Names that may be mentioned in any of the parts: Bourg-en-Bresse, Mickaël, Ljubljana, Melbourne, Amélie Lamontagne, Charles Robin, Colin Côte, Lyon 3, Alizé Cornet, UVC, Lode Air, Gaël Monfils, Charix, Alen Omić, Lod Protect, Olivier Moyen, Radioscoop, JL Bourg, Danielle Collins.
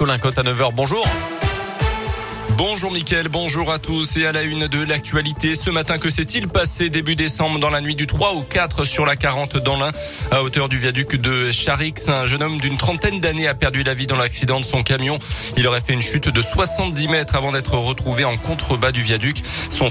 Colin Côte à 9h. Bonjour. Bonjour Mickaël, bonjour à tous et à la une de l'actualité. Ce matin, que s'est-il passé début décembre dans la nuit du 3 au 4 sur la 40 dans l'Ain, à hauteur du viaduc de Charix? Un jeune homme d'une trentaine d'années a perdu la vie dans l'accident de son camion. Il aurait fait une chute de 70 mètres avant d'être retrouvé en contrebas du viaduc. Son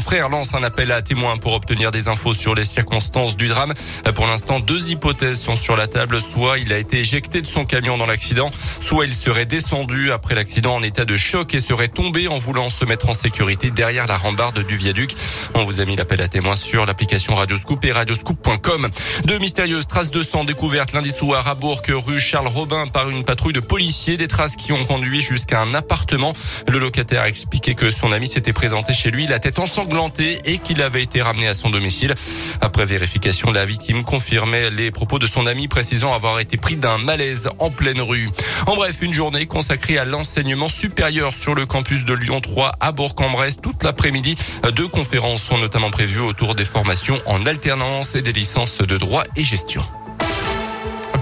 frère lance un appel à témoins pour obtenir des infos sur les circonstances du drame. Pour l'instant, deux hypothèses sont sur la table. Soit il a été éjecté de son camion dans l'accident, soit il serait descendu après l'accident en état de choc et serait tombé en voulant se mettre en sécurité derrière la rambarde du viaduc. On vous a mis l'appel à témoins sur l'application Radioscoop et radioscoop.com. Deux mystérieuses traces de sang découvertes lundi soir à Bourg, rue Charles Robin, par une patrouille de policiers. Des traces qui ont conduit jusqu'à un appartement. Le locataire a expliqué que son ami s'était présenté chez lui, la tête ensanglantée, et qu'il avait été ramené à son domicile. Après vérification, la victime confirmait les propos de son ami, précisant avoir été pris d'un malaise en pleine rue. En bref, une journée consacrée à l'enseignement supérieur sur le campus de Lyon 3 à Bourg-en-Bresse toute l'après-midi. Deux conférences sont notamment prévues autour des formations en alternance et des licences de droit et gestion.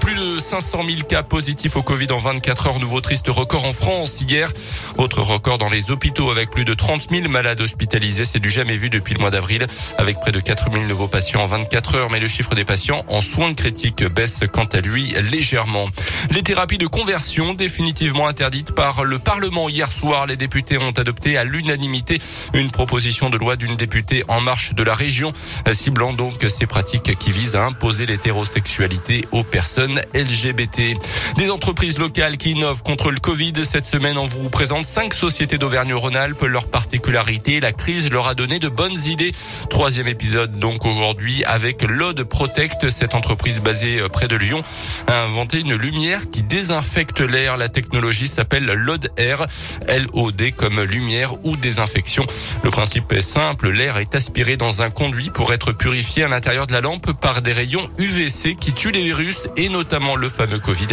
Plus de 500 000 cas positifs au Covid en 24 heures. Nouveau triste record en France hier. Autre record dans les hôpitaux avec plus de 30 000 malades hospitalisés. C'est du jamais vu depuis le mois d'avril, avec près de 4 000 nouveaux patients en 24 heures. Mais le chiffre des patients en soins critiques baisse quant à lui légèrement. Les thérapies de conversion définitivement interdites par le Parlement hier soir. Les députés ont adopté à l'unanimité une proposition de loi d'une députée En Marche de la région, ciblant donc ces pratiques qui visent à imposer l'hétérosexualité aux personnes LGBT. Des entreprises locales qui innovent contre le Covid. Cette semaine, on vous présente 5 sociétés d'Auvergne-Rhône-Alpes. Leur particularité, la crise leur a donné de bonnes idées. 3e épisode donc aujourd'hui avec Lod Protect. Cette entreprise basée près de Lyon a inventé une lumière qui désinfecte l'air. La technologie s'appelle Lode Air. L-O-D comme lumière ou désinfection. Le principe est simple. L'air est aspiré dans un conduit pour être purifié à l'intérieur de la lampe par des rayons UVC qui tuent les virus et notamment le fameux Covid.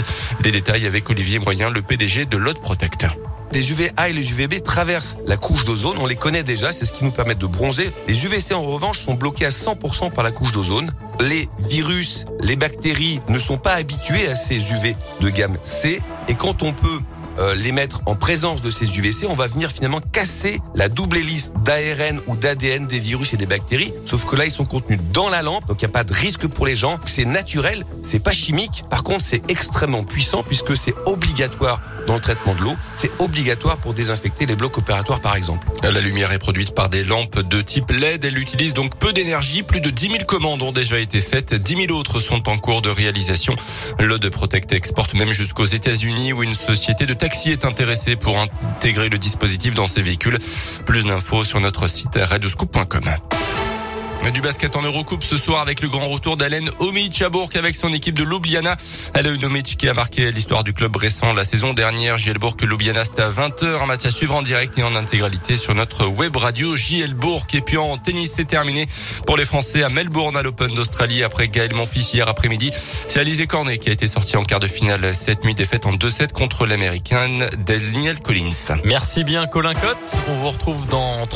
Les détails avec Olivier Moyen, le PDG de Lod Protect. Les UVA et les UVB traversent la couche d'ozone, on les connaît déjà, c'est ce qui nous permet de bronzer. Les UVC en revanche sont bloqués à 100% par la couche d'ozone. Les virus, les bactéries ne sont pas habitués à ces UV de gamme C, et quand on peut les mettre en présence de ces UVC, on va venir finalement casser la double hélice d'ARN ou d'ADN des virus et des bactéries, sauf que là ils sont contenus dans la lampe, donc il n'y a pas de risque pour les gens, c'est naturel, c'est pas chimique. Par contre, c'est extrêmement puissant puisque c'est obligatoire dans le traitement de l'eau, c'est obligatoire pour désinfecter les blocs opératoires par exemple. La lumière est produite par des lampes de type LED, elle utilise donc peu d'énergie, plus de 10 000 commandes ont déjà été faites, 10 000 autres sont en cours de réalisation. Lode Protect exporte même jusqu'aux États-Unis où une société de taxi est intéressé pour intégrer le dispositif dans ses véhicules. Plus d'infos sur notre site radioscoop.com. Du basket en Eurocoupe ce soir avec le grand retour d'Alen Omić à Bourg avec son équipe de Ljubljana. Alen Omić qui a marqué l'histoire du club récent la saison dernière. JL Bourg Ljubljana, c'est à 20h. Un match à suivre en direct et en intégralité sur notre web radio JL Bourg. Et puis en tennis, c'est terminé pour les Français à Melbourne à l'Open d'Australie après Gaël Monfils hier après-midi. C'est Alizé Cornet qui a été sortie en quart de finale cette nuit, défaite en 2-7 contre l'américaine Danielle Collins. Merci bien Colin Côte. On vous retrouve dans 30 minutes.